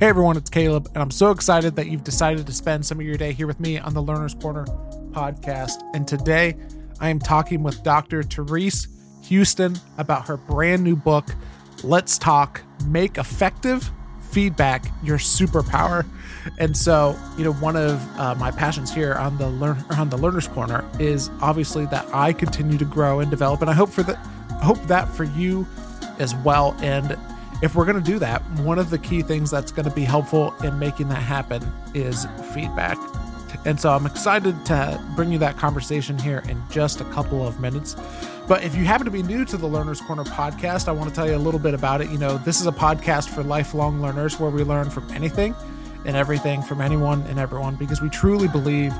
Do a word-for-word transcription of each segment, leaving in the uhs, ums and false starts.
Hey everyone, it's Caleb, and I'm so excited that you've decided to spend some of your day here with me on the Learner's Corner podcast. And today I am talking with Doctor Therese Huston about her brand new book, Let's Talk: Make Effective Feedback Your Superpower. And so, you know, one of uh, my passions here on the learn on the Learner's Corner is obviously that I continue to grow and develop, and I hope for the hope that for you as well. And if we're going to do that, one of the key things that's going to be helpful in making that happen is feedback. And so I'm excited to bring you that conversation here in just a couple of minutes. But if you happen to be new to the Learner's Corner podcast, I want to tell you a little bit about it. You know, this is a podcast for lifelong learners where we learn from anything and everything, from anyone and everyone, because we truly believe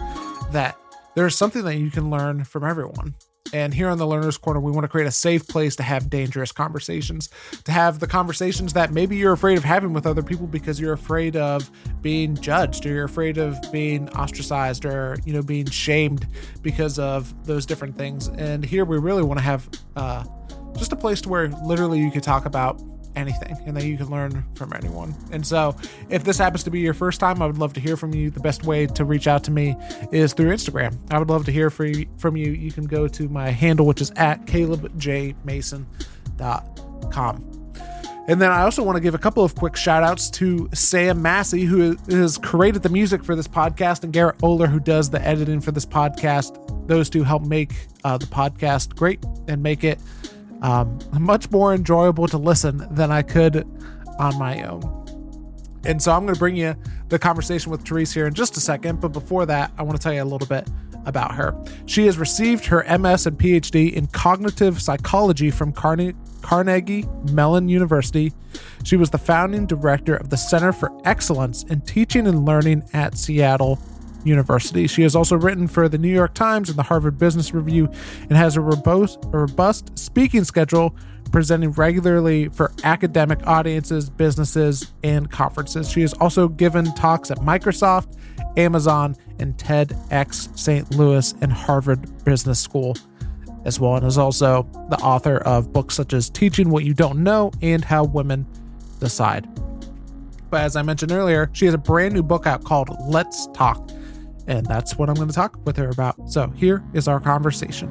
that there's something that you can learn from everyone. And here on the Learner's Corner, we want to create a safe place to have dangerous conversations, to have the conversations that maybe you're afraid of having with other people because you're afraid of being judged, or you're afraid of being ostracized, or, you know, being shamed because of those different things. And here we really want to have uh, just a place to where literally you could talk about anything and that you can learn from anyone. And so if this happens to be your first time, I would love to hear from you. The best way to reach out to me is through Instagram. I would love to hear from you. You can go to my handle, which is at caleb j mason dot com. And then I also want to give a couple of quick shout outs to Sam Massey, who has created the music for this podcast, and Garrett Oler, who does the editing for this podcast. Those two help make uh, the podcast great and make it Um, much more enjoyable to listen than I could on my own. And so I'm going to bring you the conversation with Therese here in just a second. But before that, I want to tell you a little bit about her. She has received her M S and P H D in cognitive psychology from Carne- Carnegie Mellon University. She was the founding director of the Center for Excellence in Teaching and Learning at Seattle University. She has also written for the New York Times and the Harvard Business Review, and has a robust, a robust speaking schedule, presenting regularly for academic audiences, businesses, and conferences. She has also given talks at Microsoft, Amazon, and TEDx Saint Louis and Harvard Business School as well, and is also the author of books such as Teaching What You Don't Know and How Women Decide. But as I mentioned earlier, she has a brand new book out called Let's Talk. And that's what I'm going to talk with her about. So here is our conversation.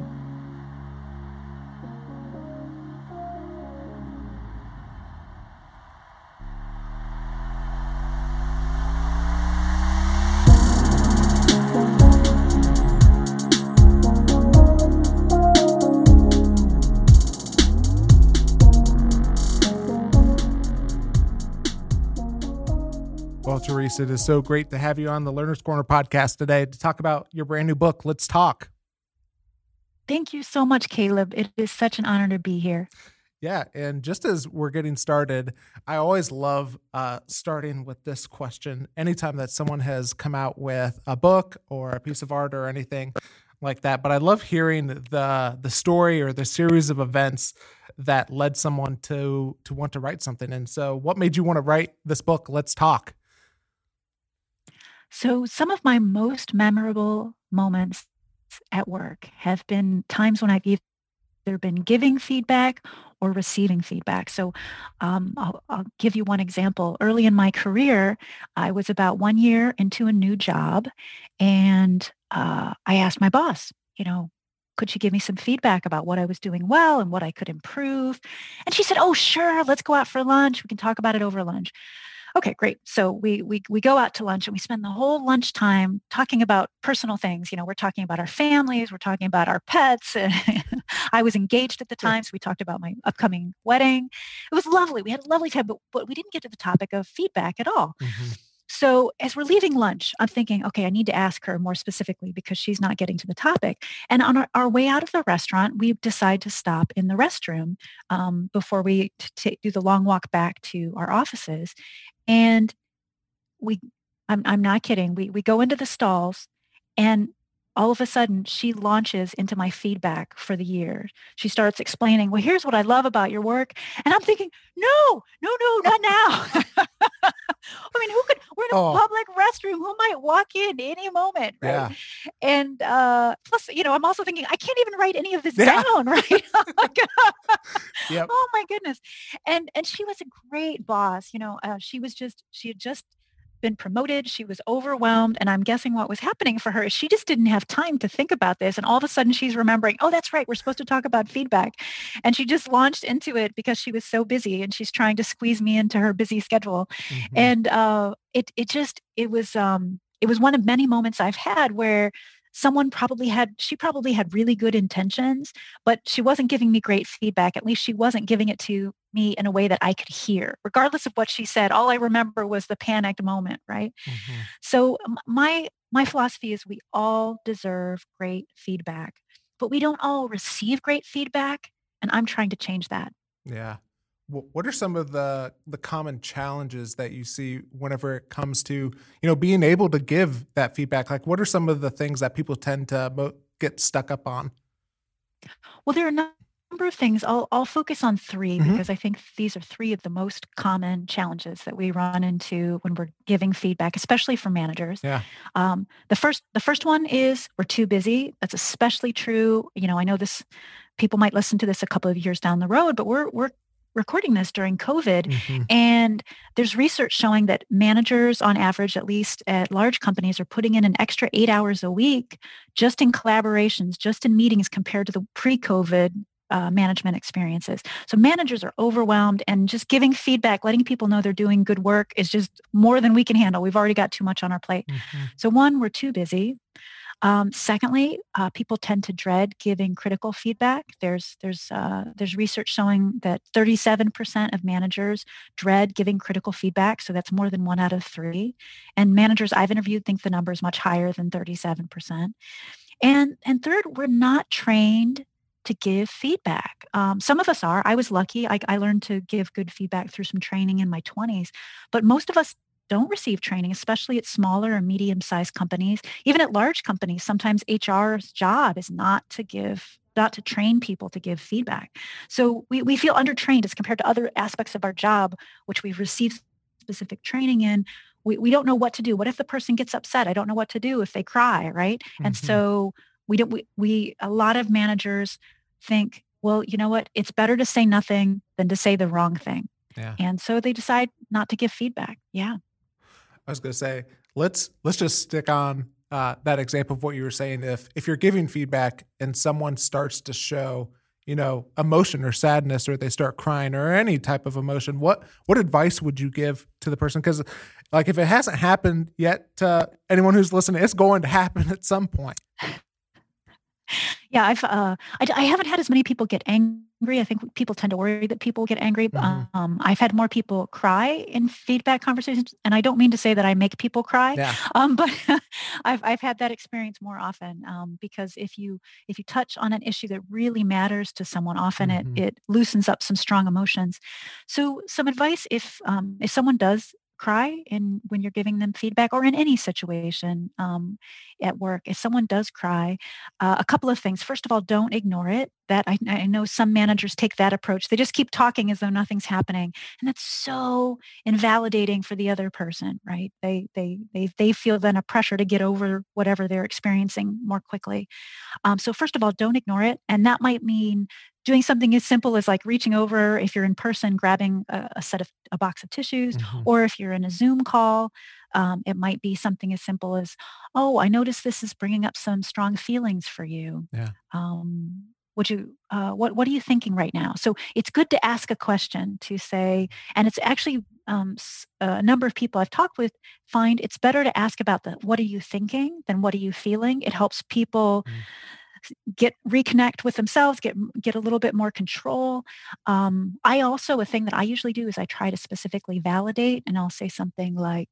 Well, Therese, it is so great to have you on the Learner's Corner podcast today to talk about your brand new book, Let's Talk. Thank you so much, Caleb. It is such an honor to be here. Yeah. And just as we're getting started, I always love uh, starting with this question. Anytime that someone has come out with a book or a piece of art or anything like that, but I love hearing the the story or the series of events that led someone to to want to write something. And so what made you want to write this book, Let's Talk? So some of my most memorable moments at work have been times when I've either been giving feedback or receiving feedback. So um, I'll, I'll give you one example. Early in my career, I was about one year into a new job, and uh, I asked my boss, you know, could she give me some feedback about what I was doing well and what I could improve? And she said, oh, sure, let's go out for lunch. We can talk about it over lunch. Okay, great. So we we we go out to lunch, and we spend the whole lunchtime talking about personal things. You know, we're talking about our families, we're talking about our pets. And I was engaged at the time, so we talked about my upcoming wedding. It was lovely. We had a lovely time, but, but we didn't get to the topic of feedback at all. Mm-hmm. So as we're leaving lunch, I'm thinking, okay, I need to ask her more specifically because she's not getting to the topic. And on our, our way out of the restaurant, we decide to stop in the restroom um, before we t- t- do the long walk back to our offices. And we, I'm, I'm not kidding. We, we go into the stalls, and all of a sudden she launches into my feedback for the year. She starts explaining, well, here's what I love about your work. And I'm thinking, no, no, no, not now. I mean, who could, we're in a oh. public restroom. Who might walk in any moment, right? Yeah. And uh, plus, you know, I'm also thinking, I can't even write any of this yeah. down, right? yep. Oh my goodness. And, and she was a great boss. You know, uh, she was just, she had just been promoted. She was overwhelmed. And I'm guessing what was happening for her is she just didn't have time to think about this. And all of a sudden she's remembering, oh, that's right, we're supposed to talk about feedback. And she just launched into it because she was so busy and she's trying to squeeze me into her busy schedule. Mm-hmm. And uh, it it just, it was, um, it was one of many moments I've had where someone probably had, she probably had really good intentions, but she wasn't giving me great feedback. At least she wasn't giving it to me in a way that I could hear, regardless of what she said. All I remember was the panicked moment, right? Mm-hmm. So my my philosophy is we all deserve great feedback, but we don't all receive great feedback, and I'm trying to change that. Yeah. What are some of the the common challenges that you see whenever it comes to, you know, being able to give that feedback? Like, what are some of the things that people tend to get stuck up on? Well, there are not number of things. I'll I'll focus on three mm-hmm. because I think these are three of the most common challenges that we run into when we're giving feedback, especially for managers. Yeah. Um, the first the first one is we're too busy. That's especially true. You know, I know this. People might listen to this a couple of years down the road, but we're we're recording this during COVID, mm-hmm. and there's research showing that managers, on average, at least at large companies, are putting in an extra eight hours a week just in collaborations, just in meetings, compared to the pre-COVID. Uh, management experiences. So managers are overwhelmed, and just giving feedback, letting people know they're doing good work, is just more than we can handle. We've already got too much on our plate. Mm-hmm. So one, we're too busy. Um, secondly, uh, people tend to dread giving critical feedback. There's there's uh, there's research showing that thirty-seven percent of managers dread giving critical feedback. So that's more than one out of three. And managers I've interviewed think the number is much higher than thirty-seven percent. And and third, we're not trained to give feedback. Um, some of us are. I was lucky. I, I learned to give good feedback through some training in my twenties, but most of us don't receive training, especially at smaller or medium-sized companies. Even at large companies, sometimes H R's job is not to give, not to train people to give feedback. So we, we feel undertrained as compared to other aspects of our job, which we've received specific training in. We, we don't know what to do. What if the person gets upset? I don't know what to do if they cry, right? Mm-hmm. And so We don't, we, we, a lot of managers think, well, you know what, it's better to say nothing than to say the wrong thing. Yeah. And so they decide not to give feedback. Yeah. I was going to say, let's, let's just stick on uh, that example of what you were saying. If, if you're giving feedback and someone starts to show, you know, emotion or sadness, or they start crying or any type of emotion, what, what advice would you give to the person? Cause like, if it hasn't happened yet to uh, anyone who's listening, it's going to happen at some point. Yeah, I've uh, I, I haven't had as many people get angry. I think people tend to worry that people get angry. Mm-hmm. Um, I've had more people cry in feedback conversations, and I don't mean to say that I make people cry. Yeah. Um, but I've I've had that experience more often um, because if you if you touch on an issue that really matters to someone, often mm-hmm. it it loosens up some strong emotions. So some advice if um, if someone does cry in when you're giving them feedback, or in any situation um, at work, if someone does cry, uh, a couple of things. First of all, don't ignore it. That I, I know some managers take that approach. They just keep talking as though nothing's happening, and that's so invalidating for the other person, right? They they they they feel then a pressure to get over whatever they're experiencing more quickly. Um, so first of all, don't ignore it, and that might mean doing something as simple as like reaching over, if you're in person, grabbing a, a set of a box of tissues, mm-hmm. or if you're in a Zoom call, um, it might be something as simple as, oh, I noticed this is bringing up some strong feelings for you. Yeah. Um, would you, uh, what, what are you thinking right now? So it's good to ask a question to say, and it's actually um, a number of people I've talked with find it's better to ask about the, what are you thinking than what are you feeling? It helps people mm. get reconnect with themselves, get get a little bit more control. Um, I also, a thing that I usually do is I try to specifically validate, and I'll say something like,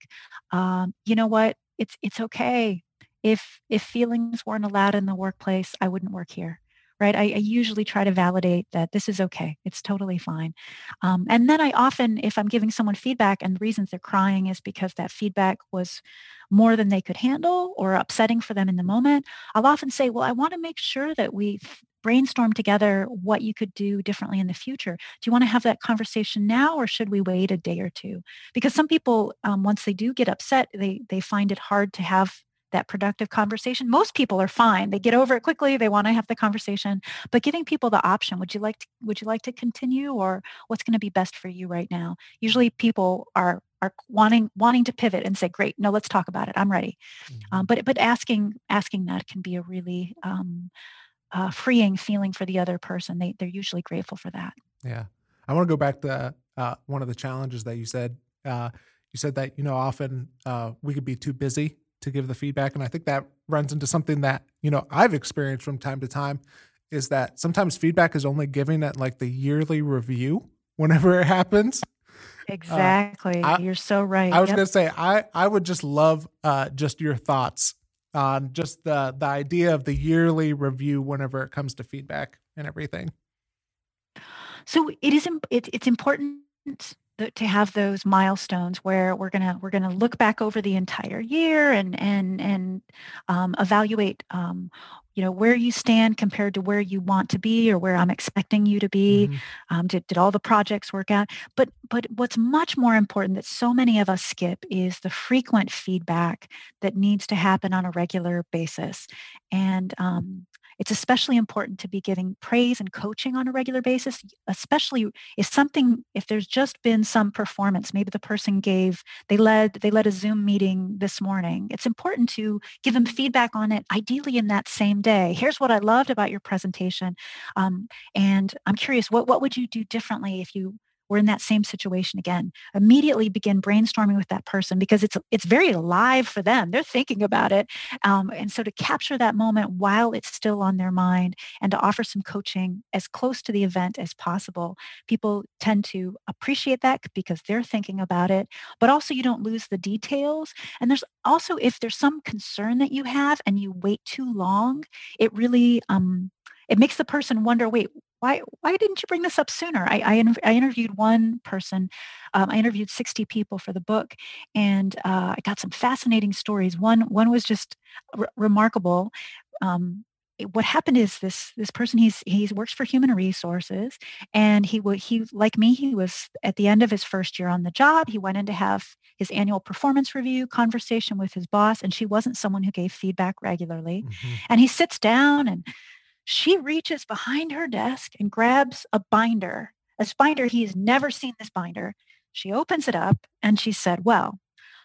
um, you know what, it's it's okay. If if feelings weren't allowed in the workplace, I wouldn't work here. right? I, I usually try to validate that this is okay. It's totally fine. Um, and then I often, if I'm giving someone feedback and the reasons they're crying is because that feedback was more than they could handle or upsetting for them in the moment, I'll often say, well, I want to make sure that we brainstorm together what you could do differently in the future. Do you want to have that conversation now, or should we wait a day or two? Because some people, um, once they do get upset, they they find it hard to have that productive conversation. Most people are fine. They get over it quickly. They want to have the conversation, but giving people the option, would you like to, would you like to continue, or what's going to be best for you right now? Usually people are, are wanting, wanting to pivot and say, great, no, let's talk about it. I'm ready. Mm-hmm. Um, but, but asking, asking that can be a really um, uh, freeing feeling for the other person. They, they're usually grateful for that. Yeah. I want to go back to uh, one of the challenges that you said, uh, you said that, you know, often uh, we could be too busy to give the feedback. And I think that runs into something that, you know, I've experienced from time to time, is that sometimes feedback is only given at like the yearly review whenever it happens. Exactly. Uh, I, You're so right. I was yep. going to say, I, I would just love uh, just your thoughts on just the, the idea of the yearly review whenever it comes to feedback and everything. So it is, it, it's important to have those milestones where we're gonna we're gonna look back over the entire year and and and um, evaluate um, you know where you stand compared to where you want to be or where I'm expecting you to be. Mm-hmm. Um, did did all the projects work out? But but what's much more important that so many of us skip is the frequent feedback that needs to happen on a regular basis, and um, it's especially important to be giving praise and coaching on a regular basis, especially if something, if there's just been some performance, maybe the person gave, they led, they led a Zoom meeting this morning. It's important to give them feedback on it, ideally in that same day. Here's what I loved about your presentation. Um, and I'm curious, what, what would you do differently if you were in that same situation again? Immediately begin brainstorming with that person, because it's it's very alive for them. They're thinking about it. Um, and so to capture that moment while it's still on their mind and to offer some coaching as close to the event as possible, people tend to appreciate that because they're thinking about it, but also you don't lose the details. And there's also, if there's some concern that you have and you wait too long, it really, um, it makes the person wonder, wait, Why why didn't you bring this up sooner? I I, I interviewed one person. Um, I interviewed sixty people for the book, and uh, I got some fascinating stories. One one was just r- remarkable. Um, what happened is this this person he's he's works for human resources, and he would he like me he was at the end of his first year on the job. He went in to have his annual performance review conversation with his boss, and she wasn't someone who gave feedback regularly. Mm-hmm. And he sits down and she reaches behind her desk and grabs a binder, a binder. He's never seen this binder. She opens it up and she said, well,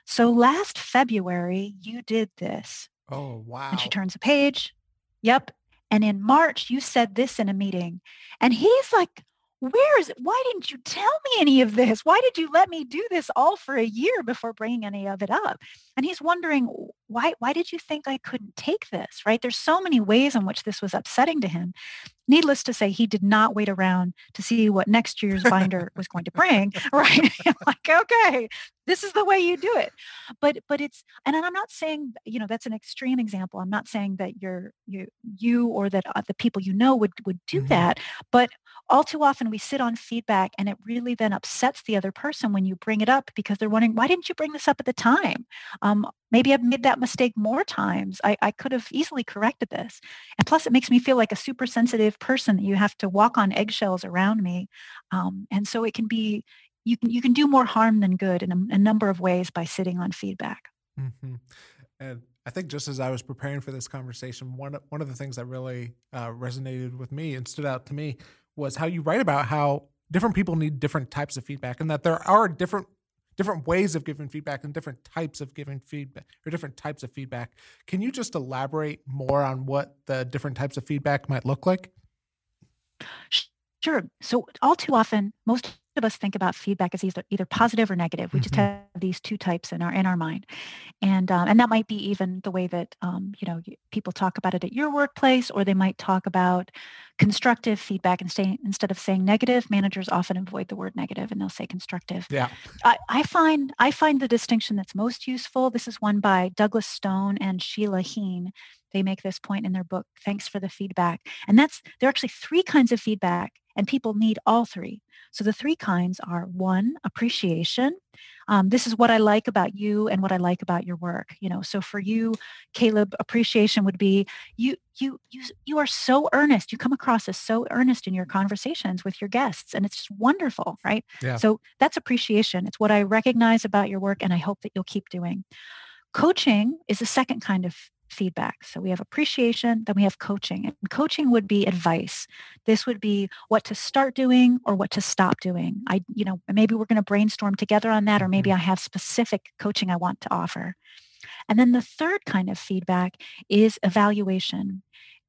so last February you did this. Oh, wow. And she turns a page. Yep. And in March you said this in a meeting. And he's like, where is it? Why didn't you tell me any of this? Why did you let me do this all for a year before bringing any of it up? And he's wondering, why, why did you think I couldn't take this, right? There's so many ways in which this was upsetting to him. Needless to say, he did not wait around to see what next year's binder was going to bring, right? Like, okay, this is the way you do it. But, but it's, and I'm not saying, you know, that's an extreme example. I'm not saying that you're, you, you, or that the people you know would, would do mm-hmm. that. But all too often we sit on feedback and it really then upsets the other person when you bring it up, because they're wondering, why didn't you bring this up at the time? Um, Maybe I've made that mistake more times. I, I could have easily corrected this. And plus, it makes me feel like a super sensitive person that you have to walk on eggshells around me. Um, and so it can be, you can you can do more harm than good in a, a number of ways by sitting on feedback. Mm-hmm. And I think just as I was preparing for this conversation, one, one of the things that really uh, resonated with me and stood out to me was how you write about how different people need different types of feedback, and that there are different different ways of giving feedback and different types of giving feedback or different types of feedback. Can you just elaborate more on what the different types of feedback might look like? Sure. So all too often, most of us think about feedback as either either positive or negative. We mm-hmm. just have these two types in our in our mind, and um, and that might be even the way that um, you know people talk about it at your workplace, or they might talk about constructive feedback and say, instead of saying negative. Managers often avoid the word negative and they'll say constructive. Yeah, I, I find I find the distinction that's most useful. This is one by Douglas Stone and Sheila Heen. They make this point in their book. Thanks for the feedback. And that's, there are actually three kinds of feedback, and people need all three. So the three kinds are, one, appreciation. Um, this is what I like about you and what I like about your work. You know, so for you, Caleb, appreciation would be you, you, you, you are so earnest. You come across as so earnest in your conversations with your guests, and it's just wonderful, right? Yeah. So that's appreciation. It's what I recognize about your work, and I hope that you'll keep doing. Coaching is the second kind of feedback. So we have appreciation, then we have coaching. And coaching would be advice. This would be what to start doing or what to stop doing. I, you know, maybe we're going to brainstorm together on that, or maybe I have specific coaching I want to offer. And then the third kind of feedback is evaluation.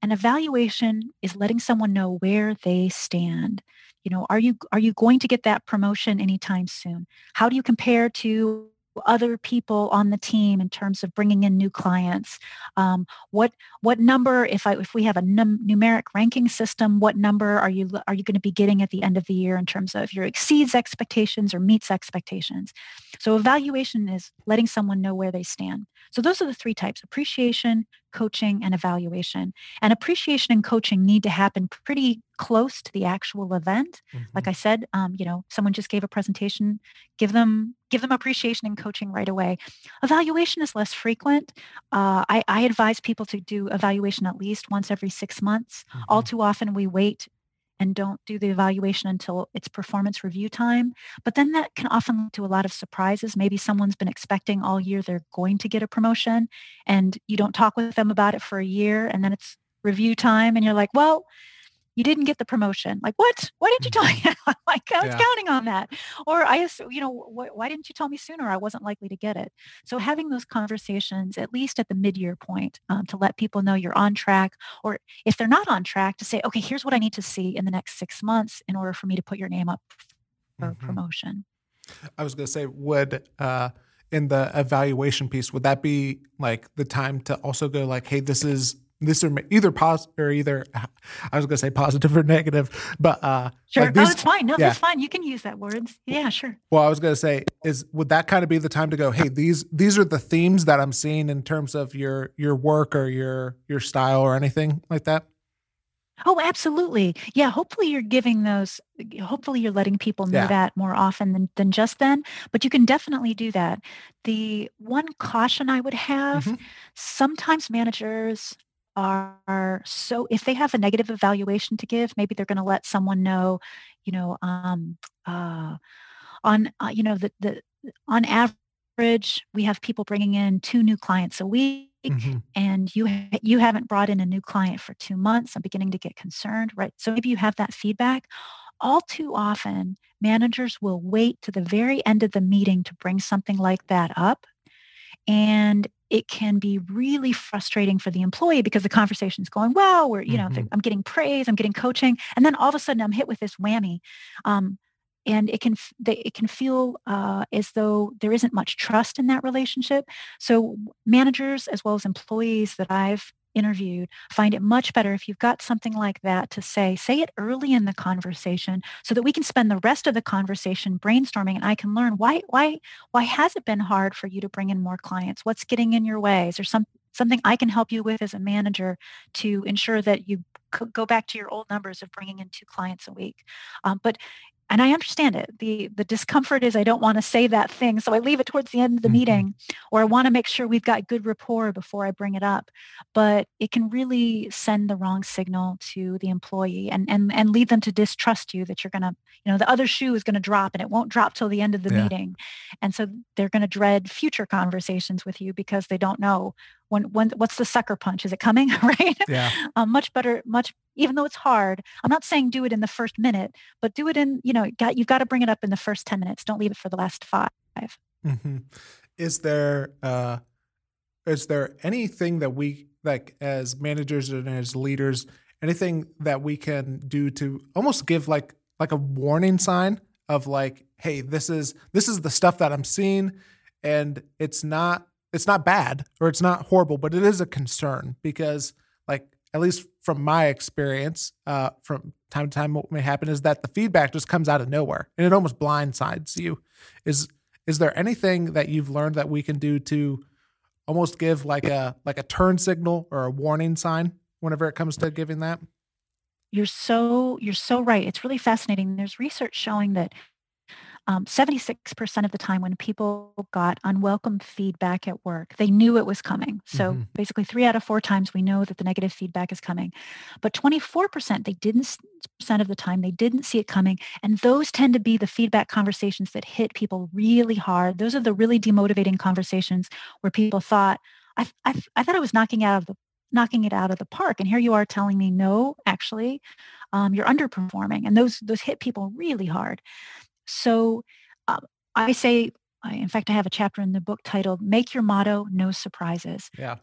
And evaluation is letting someone know where they stand. You know, are you are you going to get that promotion anytime soon? How do you compare to other people on the team in terms of bringing in new clients? Um, what what number, if I if we have a num- numeric ranking system, what number are you are you going to be getting at the end of the year in terms of your exceeds expectations or meets expectations? So evaluation is letting someone know where they stand. So those are the three types: appreciation, coaching, and evaluation. And appreciation and coaching need to happen pretty close to the actual event. Mm-hmm. Like I said, um, you know, someone just gave a presentation, give them, give them appreciation and coaching right away. Evaluation is less frequent. Uh, I, I advise people to do evaluation at least once every six months. Mm-hmm. All too often we wait and don't do the evaluation until it's performance review time. But then that can often lead to a lot of surprises. Maybe someone's been expecting all year they're going to get a promotion, and you don't talk with them about it for a year, and then it's review time, and you're like, well, you didn't get the promotion. Like, what? Why didn't you tell me? Like, I was yeah. counting on that. Or I, you know, wh- why didn't you tell me sooner? I wasn't likely to get it. So having those conversations, at least at the mid-year point, um, to let people know you're on track, or if they're not on track, to say, okay, here's what I need to see in the next six months in order for me to put your name up for mm-hmm. promotion. I was going to say, would, uh, in the evaluation piece, would that be like the time to also go like, hey, this is, This are either positive or either, I was going to say positive or negative, but uh, sure. Like these, oh, it's fine. No, yeah. That's fine. You can use that words. Yeah, sure. Well, I was going to say is would that kind of be the time to go, hey, these these are the themes that I'm seeing in terms of your your work or your your style or anything like that? Oh, absolutely. Yeah. Hopefully you're giving those, hopefully you're letting people know yeah. that more often than, than just then, but you can definitely do that. The one caution I would have, mm-hmm. sometimes managers are so, if they have a negative evaluation to give, maybe they're going to let someone know, you know, um, uh, on, uh, you know, the, the, on average, we have people bringing in two new clients a week, mm-hmm. and you, ha- you haven't brought in a new client for two months. I'm beginning to get concerned, right? So maybe you have that feedback. All too often, managers will wait to the very end of the meeting to bring something like that up. And it can be really frustrating for the employee because the conversation's going, well, we're, you know, mm-hmm. I'm getting praise, I'm getting coaching. And then all of a sudden I'm hit with this whammy. Um, and it can, it can feel uh, as though there isn't much trust in that relationship. So managers, as well as employees that I've interviewed, find it much better if you've got something like that to say, say it early in the conversation so that we can spend the rest of the conversation brainstorming, and I can learn why, why, why has it been hard for you to bring in more clients? What's getting in your way? Is there some, something I can help you with as a manager to ensure that you c- go back to your old numbers of bringing in two clients a week? Um, but And I understand it. The the discomfort is I don't want to say that thing, so I leave it towards the end of the mm-hmm. meeting, or I want to make sure we've got good rapport before I bring it up. But it can really send the wrong signal to the employee and and, and lead them to distrust you, that you're going to, you know, the other shoe is going to drop, and it won't drop till the end of the yeah. meeting. And so they're going to dread future conversations with you because they don't know when, when, what's the sucker punch? Is it coming? Right. Yeah. Um, much better, much, even though it's hard, I'm not saying do it in the first minute, but do it in, you know, got, you've got to bring it up in the first ten minutes. Don't leave it for the last five. Mm-hmm. Is there, uh, is there anything that we, like as managers and as leaders, anything that we can do to almost give like, like a warning sign of like, hey, this is, this is the stuff that I'm seeing, and it's not, it's not bad or it's not horrible, but it is a concern because, like, at least from my experience, uh, from time to time, what may happen is that the feedback just comes out of nowhere and it almost blindsides you. Is, is there anything that you've learned that we can do to almost give like a like a turn signal or a warning sign whenever it comes to giving that? You're so you're so right. It's really fascinating. There's research showing that um, seventy-six percent of the time when people got unwelcome feedback at work, they knew it was coming. So mm-hmm. basically three out of four times we know that the negative feedback is coming. But twenty-four percent they didn't percent of the time they didn't see it coming. And those tend to be the feedback conversations that hit people really hard. Those are the really demotivating conversations where people thought, I I, I thought I was knocking out of the knocking it out of the park. And here you are telling me, no, actually, um, you're underperforming. And those those hit people really hard. So uh, I say, I, in fact, I have a chapter in the book titled, Make Your Motto, No Surprises. Yeah.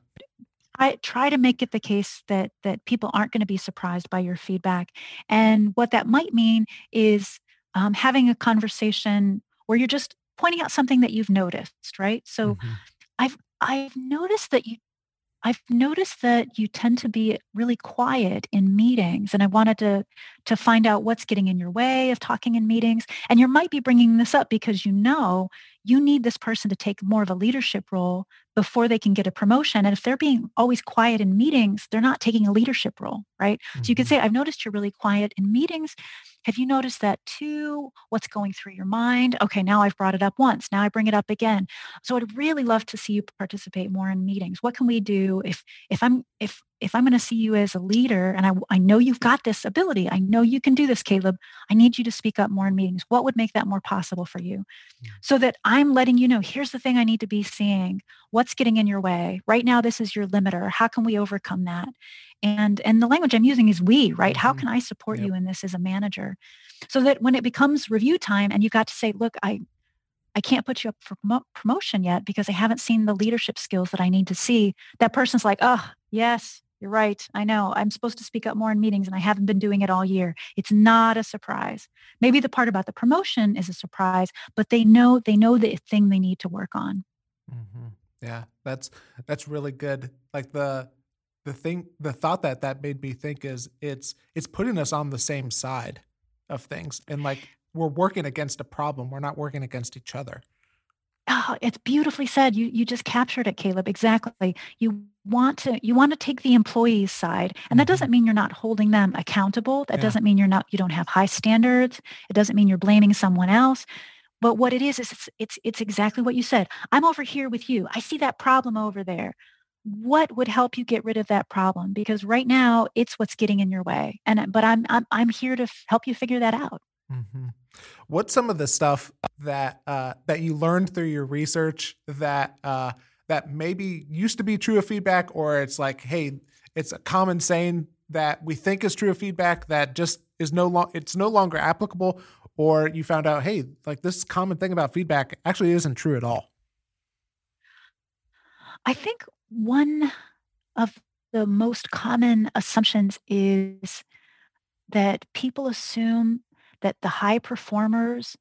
I try to make it the case that that people aren't going to be surprised by your feedback. And what that might mean is um, having a conversation where you're just pointing out something that you've noticed, right? So mm-hmm. I've I've noticed that you I've noticed that you tend to be really quiet in meetings, and I wanted to to find out what's getting in your way of talking in meetings. And you might be bringing this up because you know you need this person to take more of a leadership role before they can get a promotion. And if they're being always quiet in meetings, they're not taking a leadership role, right? Mm-hmm. So you could say, I've noticed you're really quiet in meetings. Have you noticed that too? What's going through your mind? Okay, now I've brought it up once. Now I bring it up again. So I'd really love to see you participate more in meetings. What can we do if if I'm if if I'm going to see you as a leader, and I I know you've got this ability. I know you can do this, Caleb. I need you to speak up more in meetings. What would make that more possible for you? Yeah. So that I'm letting you know, here's the thing I need to be seeing. What's getting in your way? Right now, this is your limiter. How can we overcome that? And and the language I'm using is we, right? Mm-hmm. How can I support yep. you in this as a manager? So that when it becomes review time and you got to say, look, I I can't put you up for promotion yet because I haven't seen the leadership skills that I need to see. That person's like, oh, yes, you're right. I know I'm supposed to speak up more in meetings and I haven't been doing it all year. It's not a surprise. Maybe the part about the promotion is a surprise, but they know, they know the thing they need to work on. Mm-hmm. Yeah, that's, that's really good. Like the, the thing, the thought that that made me think is it's, it's putting us on the same side of things. And like, we're working against a problem. We're not working against each other. Oh, it's beautifully said. You you just captured it, Caleb. Exactly. You want to you want to take the employee's side, and that doesn't mean you're not holding them accountable. That yeah. doesn't mean you're not you don't have high standards. It doesn't mean you're blaming someone else. But what it is is it's it's, it's exactly what you said. I'm over here with you. I see that problem over there. What would help you get rid of that problem? Because right now it's what's getting in your way. And but I'm I'm I'm here to f- help you figure that out. Mm-hmm. What's some of the stuff that uh, that you learned through your research that uh, that maybe used to be true of feedback, or it's like, hey, it's a common saying that we think is true of feedback that just is no long it's no longer applicable, or you found out, hey, like this common thing about feedback actually isn't true at all? I think one of the most common assumptions is that people assume that the high performers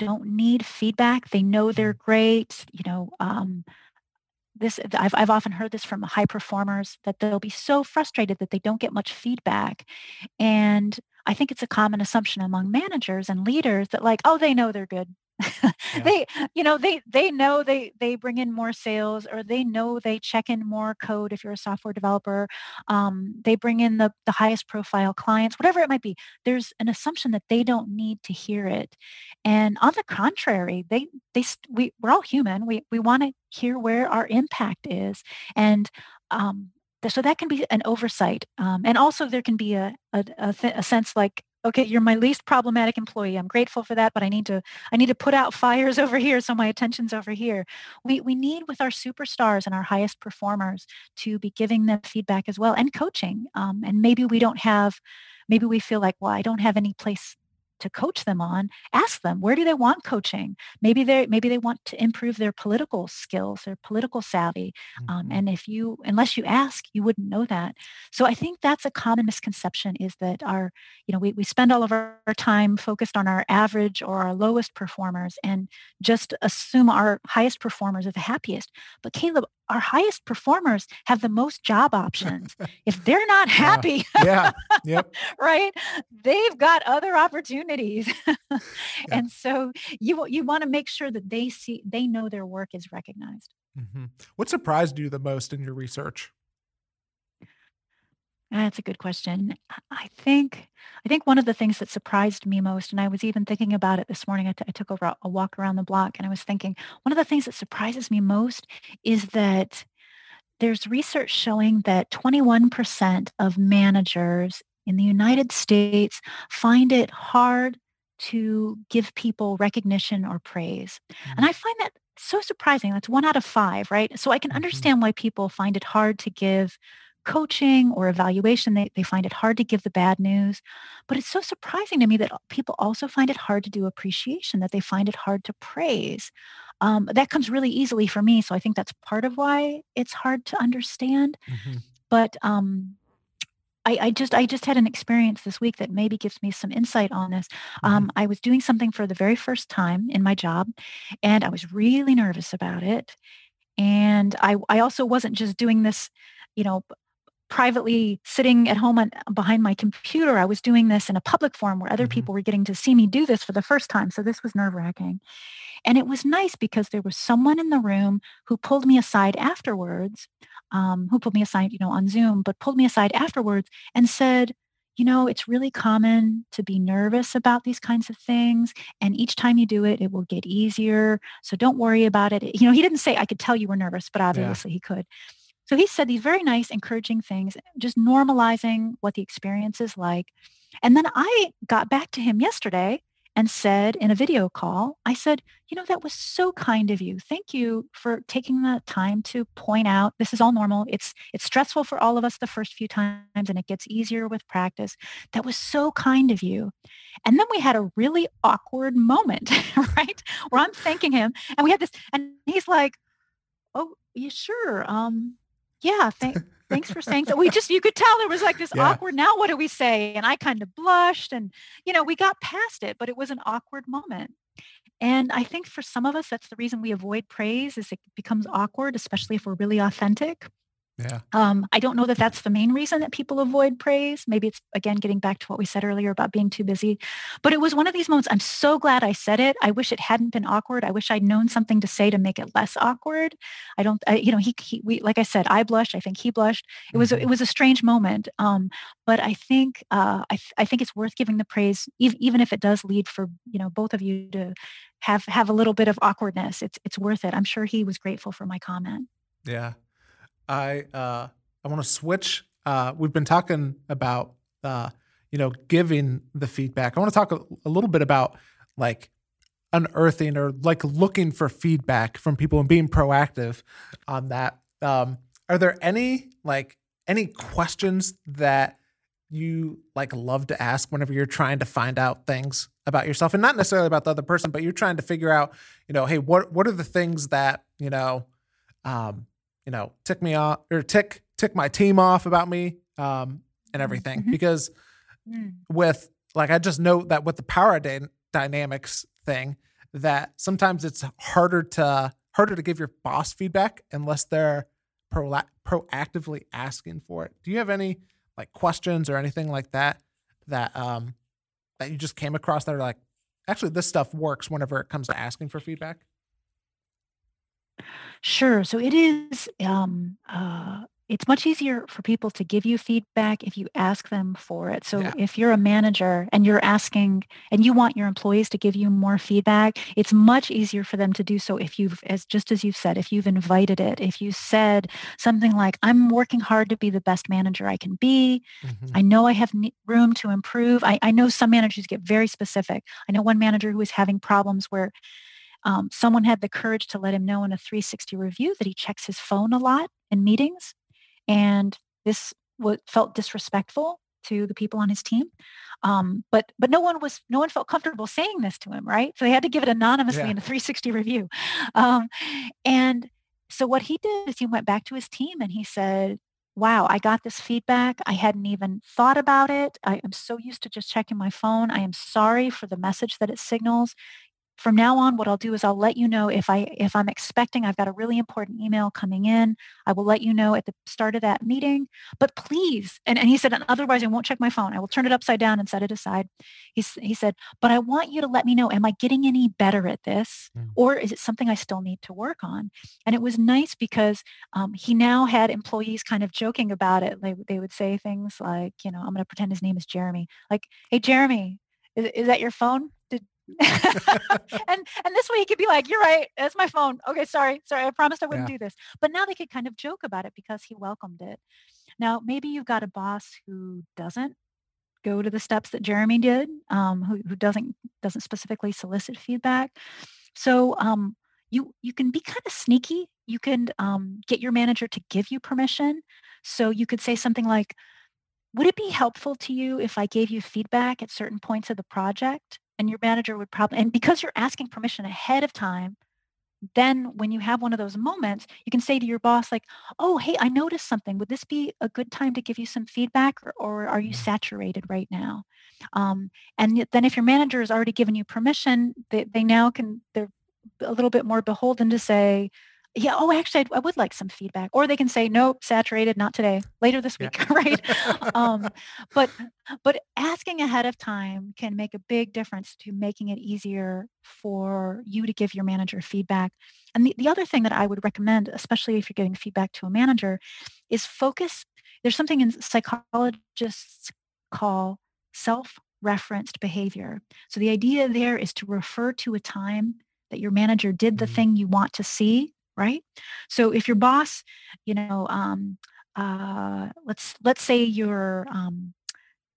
don't need feedback. They know they're great. You know, um, this I've I've often heard this from high performers, that they'll be so frustrated that they don't get much feedback. And I think it's a common assumption among managers and leaders that like, oh, they know they're good. Yeah. They, you know, they they know they they bring in more sales, or they know they check in more code if you're a software developer. Um, they bring in the the highest profile clients, whatever it might be. There's an assumption that they don't need to hear it, and on the contrary, they they we we're all human. We we want to hear where our impact is, and um, so that can be an oversight, um, and also there can be a a, a, th- a sense like, okay, you're my least problematic employee. I'm grateful for that, but I need to I need to put out fires over here, so my attention's over here. We we need with our superstars and our highest performers to be giving them feedback as well, and coaching. Um, and maybe we don't have, maybe we feel like, well, I don't have any place to coach them on. Ask them, where do they want coaching? Maybe they maybe they want to improve their political skills, their political savvy. Mm-hmm. Um, and if you, unless you ask, you wouldn't know that. So I think that's a common misconception, is that our, you know, we, we spend all of our time focused on our average or our lowest performers and just assume our highest performers are the happiest. But Caleb, our highest performers have the most job options. If they're not happy, yeah. Yeah. Yep. Right, they've got other opportunities. Yeah. And so you you want to make sure that they see, they know their work is recognized. Mm-hmm. What surprised you the most in your research? That's a good question. I think I think one of the things that surprised me most, and I was even thinking about it this morning, I, t- I took over a walk around the block, and I was thinking, one of the things that surprises me most is that there's research showing that twenty-one percent of managers in the United States find it hard to give people recognition or praise. Mm-hmm. And I find that so surprising. That's one out of five, right? So I can understand mm-hmm. why people find it hard to give coaching or evaluation. They, they find it hard to give the bad news. But it's so surprising to me that people also find it hard to do appreciation, that they find it hard to praise. Um, that comes really easily for me. So I think that's part of why it's hard to understand. Mm-hmm. But um, I, I just I just had an experience this week that maybe gives me some insight on this. Mm-hmm. Um, I was doing something for the very first time in my job, and I was really nervous about it. And I, I also wasn't just doing this, you know, privately sitting at home on, behind my computer. I was doing this in a public forum where other mm-hmm. people were getting to see me do this for the first time. So this was nerve-wracking. And it was nice because there was someone in the room who pulled me aside afterwards, um, who pulled me aside, you know, on Zoom, but pulled me aside afterwards and said, you know, it's really common to be nervous about these kinds of things. And each time you do it, it will get easier. So don't worry about it. You know, he didn't say, I could tell you were nervous, but obviously yeah. he could. So he said these very nice, encouraging things, just normalizing what the experience is like. And then I got back to him yesterday and said in a video call, I said, you know, that was so kind of you. Thank you for taking the time to point out this is all normal. It's it's stressful for all of us the first few times, and it gets easier with practice. That was so kind of you. And then we had a really awkward moment, right? Where I'm thanking him, and we had this, and he's like, oh, yeah, sure. Um, Yeah, th- thanks for saying that. We just, you could tell there was like this yeah. awkward, now what do we say? And I kind of blushed and, you know, we got past it, but it was an awkward moment. And I think for some of us, that's the reason we avoid praise, is it becomes awkward, especially if we're really authentic. Yeah. Um, I don't know that that's the main reason that people avoid praise. Maybe it's, again, getting back to what we said earlier about being too busy. But it was one of these moments. I'm so glad I said it. I wish it hadn't been awkward. I wish I'd known something to say to make it less awkward. I don't, I, you know, he, he, we, like I said, I blushed. I think he blushed. It was, it was a strange moment. Um, but I think, uh, I, I think it's worth giving the praise, even, even if it does lead for, you know, both of you to have, have a little bit of awkwardness. It's, it's worth it. I'm sure he was grateful for my comment. Yeah. I uh, I want to switch. Uh, we've been talking about uh, you know giving the feedback. I want to talk a, a little bit about like unearthing or like looking for feedback from people and being proactive on that. Um, are there any like any questions that you like love to ask whenever you're trying to find out things about yourself, and not necessarily about the other person, but you're trying to figure out, you know, hey, what what are the things that you know. Um, you know, tick me off or tick, tick my team off about me um, and everything. Mm-hmm. Because mm. with like, I just know that with the power dy- dynamics thing, that sometimes it's harder to, harder to give your boss feedback unless they're pro- proactively asking for it. Do you have any like questions or anything like that, that, um, that you just came across that are like, actually this stuff works whenever it comes to asking for feedback? Sure. So it is, um, uh, it's much easier for people to give you feedback if you ask them for it. So yeah. if you're a manager and you're asking and you want your employees to give you more feedback, it's much easier for them to do so if you've, as just as you've said, if you've invited it, if you said something like, I'm working hard to be the best manager I can be. Mm-hmm. I know I have room to improve. I, I know some managers get very specific. I know one manager who was having problems where Um, someone had the courage to let him know in a three sixty review that he checks his phone a lot in meetings, and this w- felt disrespectful to the people on his team. Um, but but no one was no one felt comfortable saying this to him, right? So they had to give it anonymously yeah. in a three sixty review. Um, and so what he did is he went back to his team and he said, wow, I got this feedback. I hadn't even thought about it. I am so used to just checking my phone. I am sorry for the message that it signals. from now on, what I'll do is I'll let you know if, I, if I'm expecting, I've got a really important email coming in. I will let you know at the start of that meeting, but please. And, and he said, and otherwise I won't check my phone. I will turn it upside down and set it aside. He, he said, but I want you to let me know, am I getting any better at this? Mm. Or is it something I still need to work on? And it was nice because um, he now had employees kind of joking about it. They, they would say things like, you know, I'm going to pretend his name is Jeremy. Like, hey, Jeremy, is, is that your phone? and and this way he could be like, you're right, that's my phone. Okay, sorry, sorry, I promised I wouldn't yeah. do this. But now they could kind of joke about it because he welcomed it. Now, maybe you've got a boss who doesn't go to the steps that Jeremy did, um, who, who doesn't doesn't specifically solicit feedback. So um, you you can be kind of sneaky. You can um, get your manager to give you permission. So you could say something like, would it be helpful to you if I gave you feedback at certain points of the project? And your manager would probably, and because you're asking permission ahead of time, then when you have one of those moments, you can say to your boss, like, oh, hey, I noticed something. Would this be a good time to give you some feedback, or, or are you saturated right now? Um, and then if your manager has already given you permission, they, they now can, they're a little bit more beholden to say, yeah, oh, actually, I'd, I would like some feedback. Or they can say, nope, saturated, not today, later this week, yeah. right? um, but but asking ahead of time can make a big difference to making it easier for you to give your manager feedback. And the, the other thing that I would recommend, especially if you're giving feedback to a manager, is focus. There's something in psychologists call self-referenced behavior. So the idea there is to refer to a time that your manager did the mm-hmm. thing you want to see. Right. So if your boss, you know, um, uh, let's let's say you're um,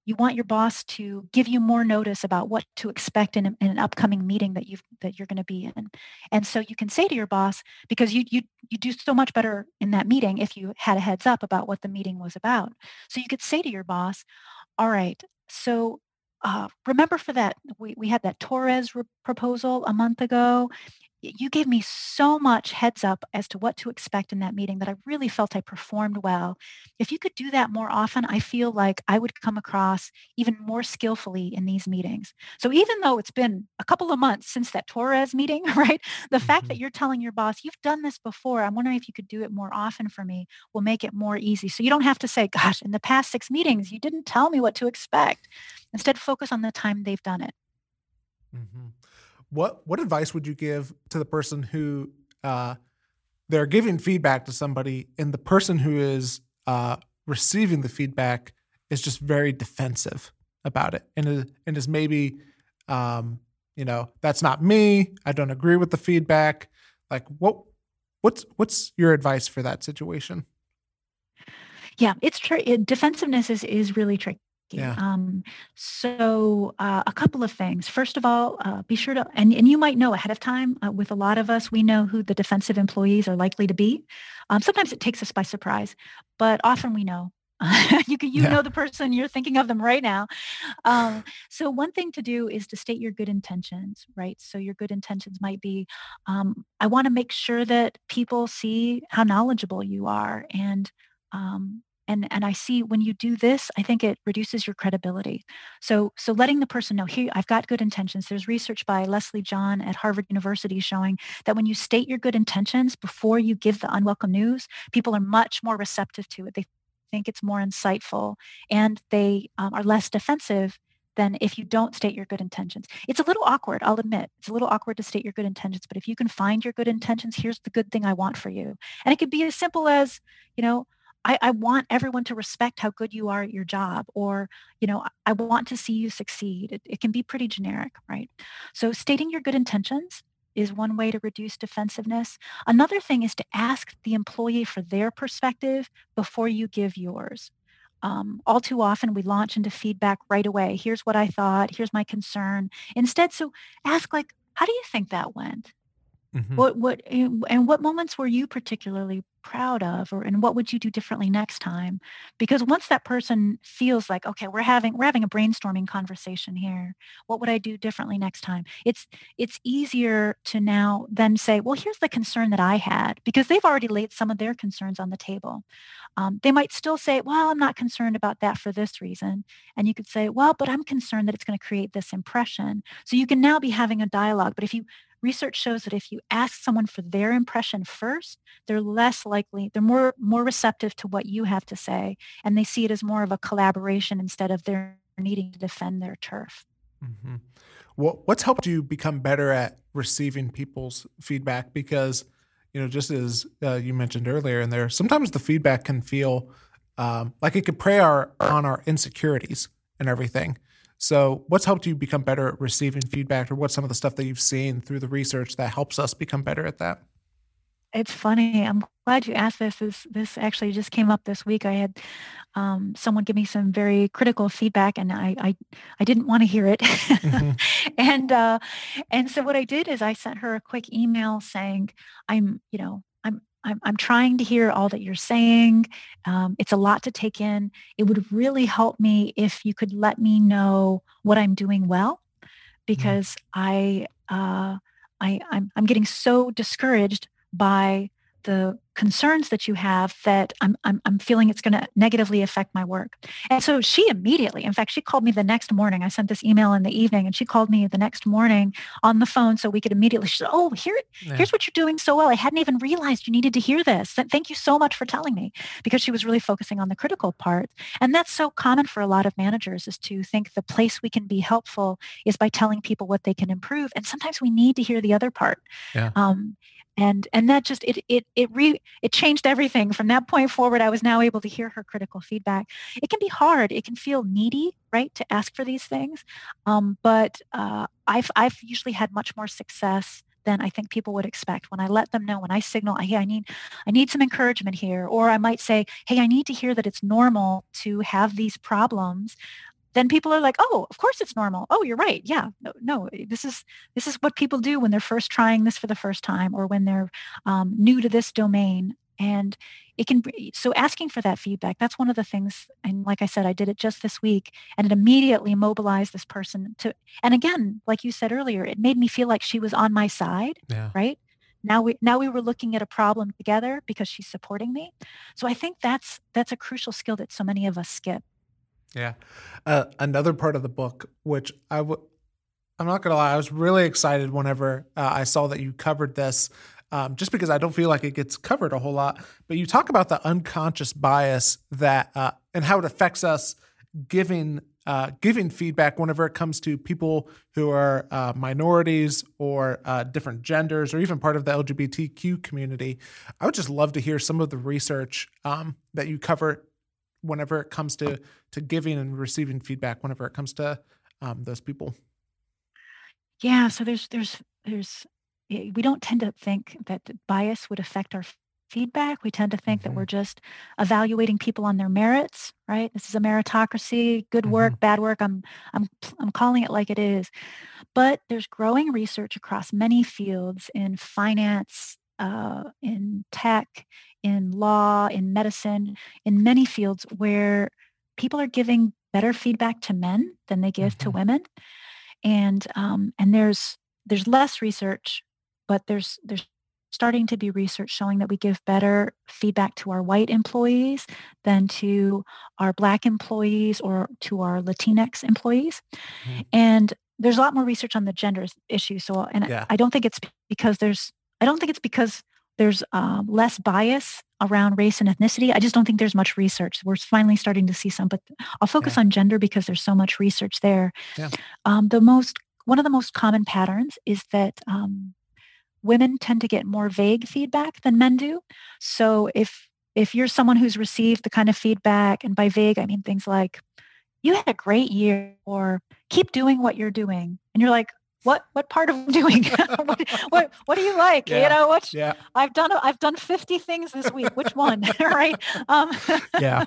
you want your boss to give you more notice about what to expect in, a, in an upcoming meeting that you've that you're going to be in. And so you can say to your boss, because you you you do so much better in that meeting if you had a heads up about what the meeting was about. So you could say to your boss, all right, so uh, remember for that, we, we had that Torres re- proposal a month ago. You gave me so much heads up as to what to expect in that meeting that I really felt I performed well. If you could do that more often, I feel like I would come across even more skillfully in these meetings. So even though it's been a couple of months since that Torres meeting, right? The mm-hmm. fact that you're telling your boss, you've done this before, I'm wondering if you could do it more often for me, will make it more easy. So you don't have to say, gosh, in the past six meetings, you didn't tell me what to expect. Instead, focus on the time they've done it. Mm-hmm. What what advice would you give to the person who uh, they're giving feedback to somebody, and the person who is uh, receiving the feedback is just very defensive about it, and is, and is maybe um, you know, that's not me. I don't agree with the feedback. Like what what's what's your advice for that situation? Yeah, it's true. Defensiveness is is really tricky. Yeah. Um, so uh, a couple of things. First of all, uh, be sure to, and, and you might know ahead of time, uh, with a lot of us, we know who the defensive employees are likely to be. Um, sometimes it takes us by surprise, but often we know. you can, you yeah. know the person, you're thinking of them right now. Um, so one thing to do is to state your good intentions, right? So your good intentions might be, um, I want to make sure that people see how knowledgeable you are, and um And and I see when you do this, I think it reduces your credibility. So so letting the person know, here, I've got good intentions. There's research by Leslie John at Harvard University showing that when you state your good intentions before you give the unwelcome news, people are much more receptive to it. They think it's more insightful, and they um, are less defensive than if you don't state your good intentions. It's a little awkward, I'll admit. It's a little awkward to state your good intentions, but if you can find your good intentions, here's the good thing I want for you. And it could be as simple as, you know, I, I want everyone to respect how good you are at your job, or, you know, I, I want to see you succeed. It, it can be pretty generic, right? So stating your good intentions is one way to reduce defensiveness. Another thing is to ask the employee for their perspective before you give yours. Um, all too often, we launch into feedback right away. Here's what I thought. Here's my concern. Instead, so ask, like, how do you think that went? Mm-hmm. What what and what moments were you particularly proud of, or and what would you do differently next time? Because once that person feels like, okay, we're having we're having a brainstorming conversation here. What would I do differently next time? It's it's easier to now then say, well, here's the concern that I had, because they've already laid some of their concerns on the table. Um, they might still say, well, I'm not concerned about that for this reason, and you could say, well, but I'm concerned that it's going to create this impression. So you can now be having a dialogue. But if you Research shows that if you ask someone for their impression first, they're less likely, they're more more receptive to what you have to say, and they see it as more of a collaboration instead of their needing to defend their turf. Mm-hmm. Well, what's helped you become better at receiving people's feedback? Because, you know, just as uh, you mentioned earlier in there, sometimes the feedback can feel um, like it could prey our, on our insecurities and everything. So what's helped you become better at receiving feedback, or what's some of the stuff that you've seen through the research that helps us become better at that? It's funny. I'm glad you asked this. This, this actually just came up this week. I had um, someone give me some very critical feedback, and I I, I didn't want to hear it. Mm-hmm. and uh, and so what I did is I sent her a quick email saying, I'm, you know, I'm I'm, I'm trying to hear all that you're saying. Um, it's a lot to take in. It would really help me if you could let me know what I'm doing well, because mm-hmm. I, uh, I, I'm, I'm getting so discouraged by the concerns that you have that I'm, I'm, I'm feeling it's going to negatively affect my work. And so she immediately, in fact, she called me the next morning. I sent this email in the evening, and she called me the next morning on the phone so we could immediately, she said, oh, here, yeah. here's what you're doing so well. I hadn't even realized you needed to hear this. Thank you so much for telling me, because she was really focusing on the critical part. And that's so common for a lot of managers, is to think the place we can be helpful is by telling people what they can improve. And sometimes we need to hear the other part. Yeah. Um, And and that just, it it it re, it changed everything. From that point forward, I was now able to hear her critical feedback. It can be hard. It can feel needy, right, to ask for these things. Um, but uh, I've I've usually had much more success than I think people would expect when I let them know, when I signal, hey, I need I need some encouragement here. Or I might say, hey, I need to hear that it's normal to have these problems. Then people are like, oh, of course it's normal. Oh, you're right. Yeah, no, no, this is this is what people do when they're first trying this for the first time, or when they're um, new to this domain. And it can, so asking for that feedback, that's one of the things. And like I said, I did it just this week, and it immediately mobilized this person to, and again, like you said earlier, it made me feel like she was on my side, yeah. right? Now we now we were looking at a problem together because she's supporting me. So I think that's that's a crucial skill that so many of us skip. Yeah. Uh, another part of the book, which I w- I'm not going to lie, I was really excited whenever uh, I saw that you covered this, um, just because I don't feel like it gets covered a whole lot. But you talk about the unconscious bias that uh, and how it affects us giving uh, giving feedback whenever it comes to people who are uh, minorities or uh, different genders, or even part of the L G B T Q community. I would just love to hear some of the research um, that you cover whenever it comes to, to giving and receiving feedback, whenever it comes to um, those people. Yeah. So there's, there's, there's, we don't tend to think that bias would affect our feedback. We tend to think mm-hmm. that we're just evaluating people on their merits, right? This is a meritocracy, good mm-hmm. work, bad work. I'm, I'm, I'm calling it like it is, but there's growing research across many fields in finance, uh, in tech, in law, in medicine, in many fields where people are giving better feedback to men than they give mm-hmm. to women. And um, and there's there's less research, but there's there's starting to be research showing that we give better feedback to our white employees than to our Black employees or to our Latinx employees. Mm-hmm. And there's a lot more research on the gender issue. So, and yeah. I don't think it's because there's, I don't think it's because there's um, less bias around race and ethnicity. I just don't think there's much research. We're finally starting to see some, but I'll focus yeah. on gender because there's so much research there. Yeah. Um, the most, one of the most common patterns is that um, women tend to get more vague feedback than men do. So if, if you're someone who's received the kind of feedback, and by vague, I mean things like, you had a great year, or keep doing what you're doing. And you're like, What what part of doing? what, what what do you like? Yeah, you know, what yeah. I've done I've done fifty things this week. Which one? right? Um, yeah.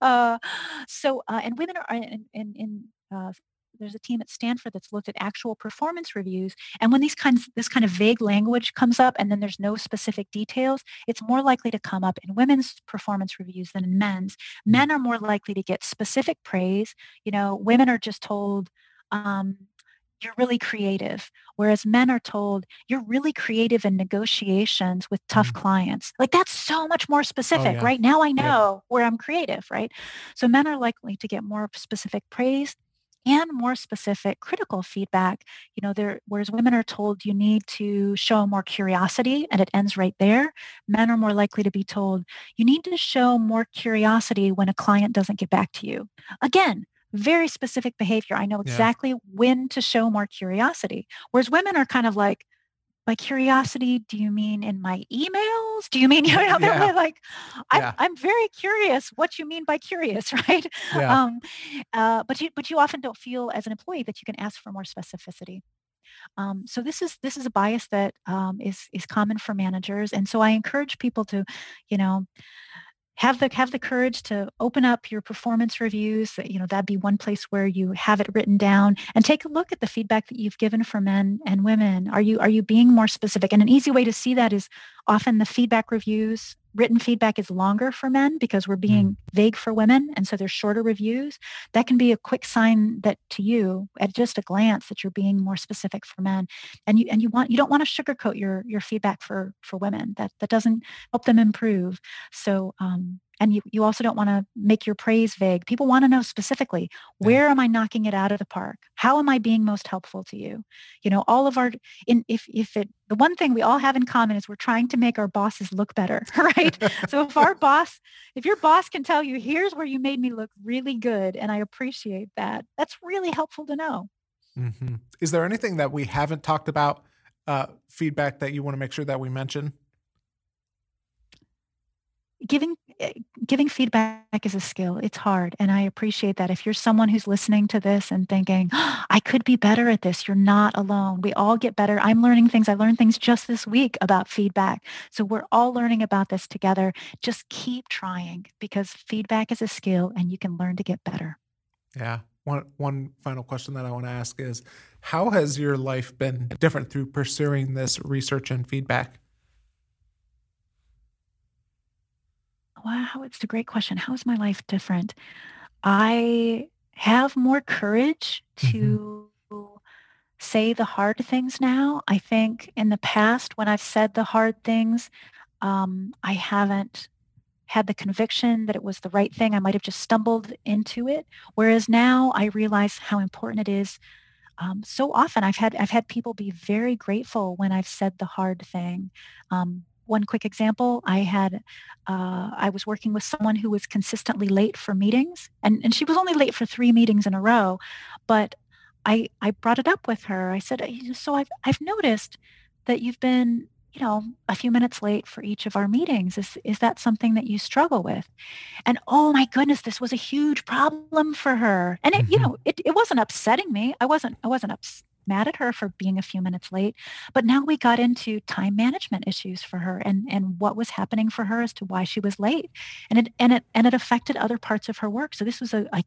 Uh, so uh, and women are in in, in uh, there's a team at Stanford that's looked at actual performance reviews. And when these kinds, this kind of vague language comes up and then there's no specific details, it's more likely to come up in women's performance reviews than in men's. Men are more likely to get specific praise. You know, women are just told, um, you're really creative, whereas men are told, you're really creative in negotiations with tough clients. Like, that's so much more specific. Oh, yeah. Right now I know yeah. where I'm creative, right? So men are likely to get more specific praise and more specific critical feedback. You know, there, whereas women are told you need to show more curiosity and it ends right there. Men are more likely to be told you need to show more curiosity when a client doesn't get back to you. Again, very specific behavior. I know exactly yeah. when to show more curiosity. Whereas women are kind of like, by curiosity, do you mean in my emails? Do you mean, you know, they're yeah. like, I'm, yeah. I'm very curious what you mean by curious, right? Yeah. Um, uh, but you, but you often don't feel as an employee that you can ask for more specificity. Um, so this is, this is a bias that um, is, is common for managers. And so I encourage people to, you know, Have the have the courage to open up your performance reviews. You know, that'd be one place where you have it written down and take a look at the feedback that you've given for men and women. Are you are you being more specific? And an easy way to see that is often the feedback reviews, written feedback is longer for men because we're being vague for women. And so there's shorter reviews. That can be a quick sign that to you at just a glance that you're being more specific for men. And you and you want you don't want to sugarcoat your your feedback for for women. That that doesn't help them improve. So um and you, you also don't want to make your praise vague. People want to know specifically, where yeah. am I knocking it out of the park? How am I being most helpful to you? You know, all of our, in, if, if it, the one thing we all have in common is we're trying to make our bosses look better, right? So if our boss, if your boss can tell you, here's where you made me look really good and I appreciate that, that's really helpful to know. Mm-hmm. Is there anything that we haven't talked about, uh, feedback that you want to make sure that we mention? Giving giving feedback is a skill. It's hard. And I appreciate that. If you're someone who's listening to this and thinking, oh, I could be better at this, you're not alone. We all get better. I'm learning things. I learned things just this week about feedback. So we're all learning about this together. Just keep trying because feedback is a skill and you can learn to get better. Yeah. One one final question that I want to ask is, how has your life been different through pursuing this research and feedback? Wow, it's a great question. How is my life different? I have more courage to mm-hmm. say the hard things now. I think in the past, when I've said the hard things, um, I haven't had the conviction that it was the right thing. I might have just stumbled into it. Whereas now I realize how important it is. Um, so often I've had I've had people be very grateful when I've said the hard thing. Um, One quick example, I had, uh, I was working with someone who was consistently late for meetings, and, and she was only late for three meetings in a row, but I I brought it up with her. I said, so I've I've noticed that you've been, you know, a few minutes late for each of our meetings. Is is that something that you struggle with? And oh my goodness, this was a huge problem for her. And it, mm-hmm. you know, it it wasn't upsetting me. I wasn't I wasn't upset. mad at her for being a few minutes late, but now we got into time management issues for her and, and what was happening for her as to why she was late. And it, and it, and it affected other parts of her work. So this was a, a,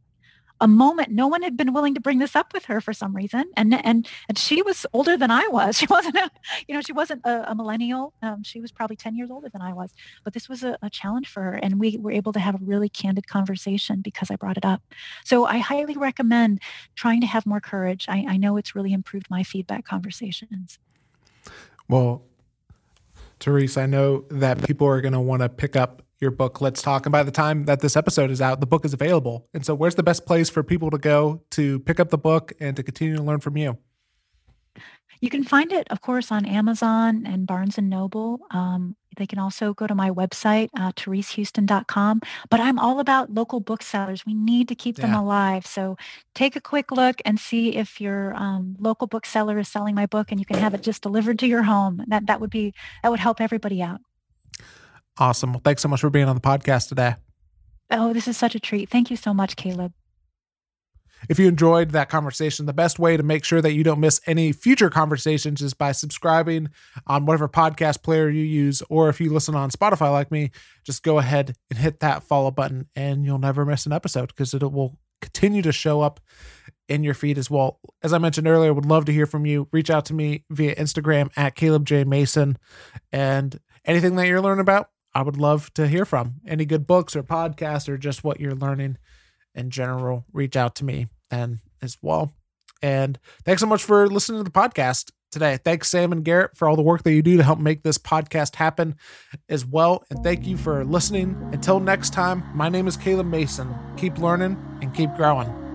a moment no one had been willing to bring this up with her for some reason. And, and, and she was older than I was. She wasn't, a, you know, she wasn't a, a millennial. Um, she was probably ten years older than I was, but this was a, a challenge for her. And we were able to have a really candid conversation because I brought it up. So I highly recommend trying to have more courage. I, I know it's really improved my feedback conversations. Well, Therese, I know that people are going to want to pick up your book, Let's Talk. And by the time that this episode is out, the book is available. And so where's the best place for people to go to pick up the book and to continue to learn from you? You can find it, of course, on Amazon and Barnes and Noble. Um, they can also go to my website, uh, therese huston dot com. But I'm all about local booksellers. We need to keep yeah. them alive. So take a quick look and see if your um, local bookseller is selling my book and you can have it just delivered to your home. That that would be that would help everybody out. Awesome. Well, thanks so much for being on the podcast today. Oh, this is such a treat. Thank you so much, Caleb. If you enjoyed that conversation, the best way to make sure that you don't miss any future conversations is by subscribing on whatever podcast player you use, or if you listen on Spotify like me, just go ahead and hit that follow button and you'll never miss an episode because it will continue to show up in your feed as well. As I mentioned earlier, would love to hear from you. Reach out to me via Instagram at Caleb J Mason, and anything that you're learning about, I would love to hear from. Any good books or podcasts or just what you're learning in general, reach out to me and as well. And thanks so much for listening to the podcast today. Thanks, Sam and Garrett, for all the work that you do to help make this podcast happen as well. And thank you for listening. Until next time, my name is Caleb Mason. Keep learning and keep growing.